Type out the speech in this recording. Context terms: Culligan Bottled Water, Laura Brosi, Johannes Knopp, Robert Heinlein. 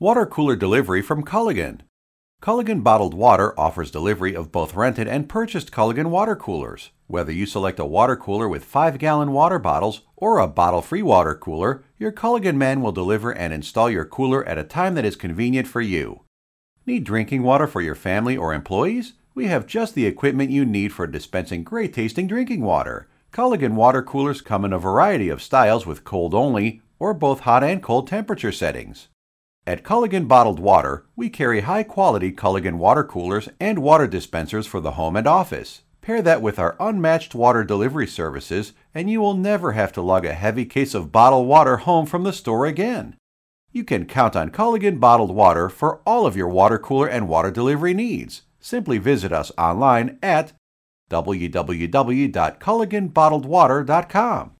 Water cooler delivery from Culligan. Culligan Bottled Water offers delivery of both rented and purchased Culligan water coolers. Whether you select a water cooler with 5-gallon water bottles or a bottle-free water cooler, your Culligan man will deliver and install your cooler at a time that is convenient for you. Need drinking water for your family or employees? We have just the equipment you need for dispensing great-tasting drinking water. Culligan water coolers come in a variety of styles with cold only or both hot and cold temperature settings. At Culligan Bottled Water, we carry high-quality Culligan water coolers and water dispensers for the home and office. Pair that with our unmatched water delivery services, and you will never have to lug a heavy case of bottled water home from the store again. You can count on Culligan Bottled Water for all of your water cooler and water delivery needs. Simply visit us online at www.culliganbottledwater.com.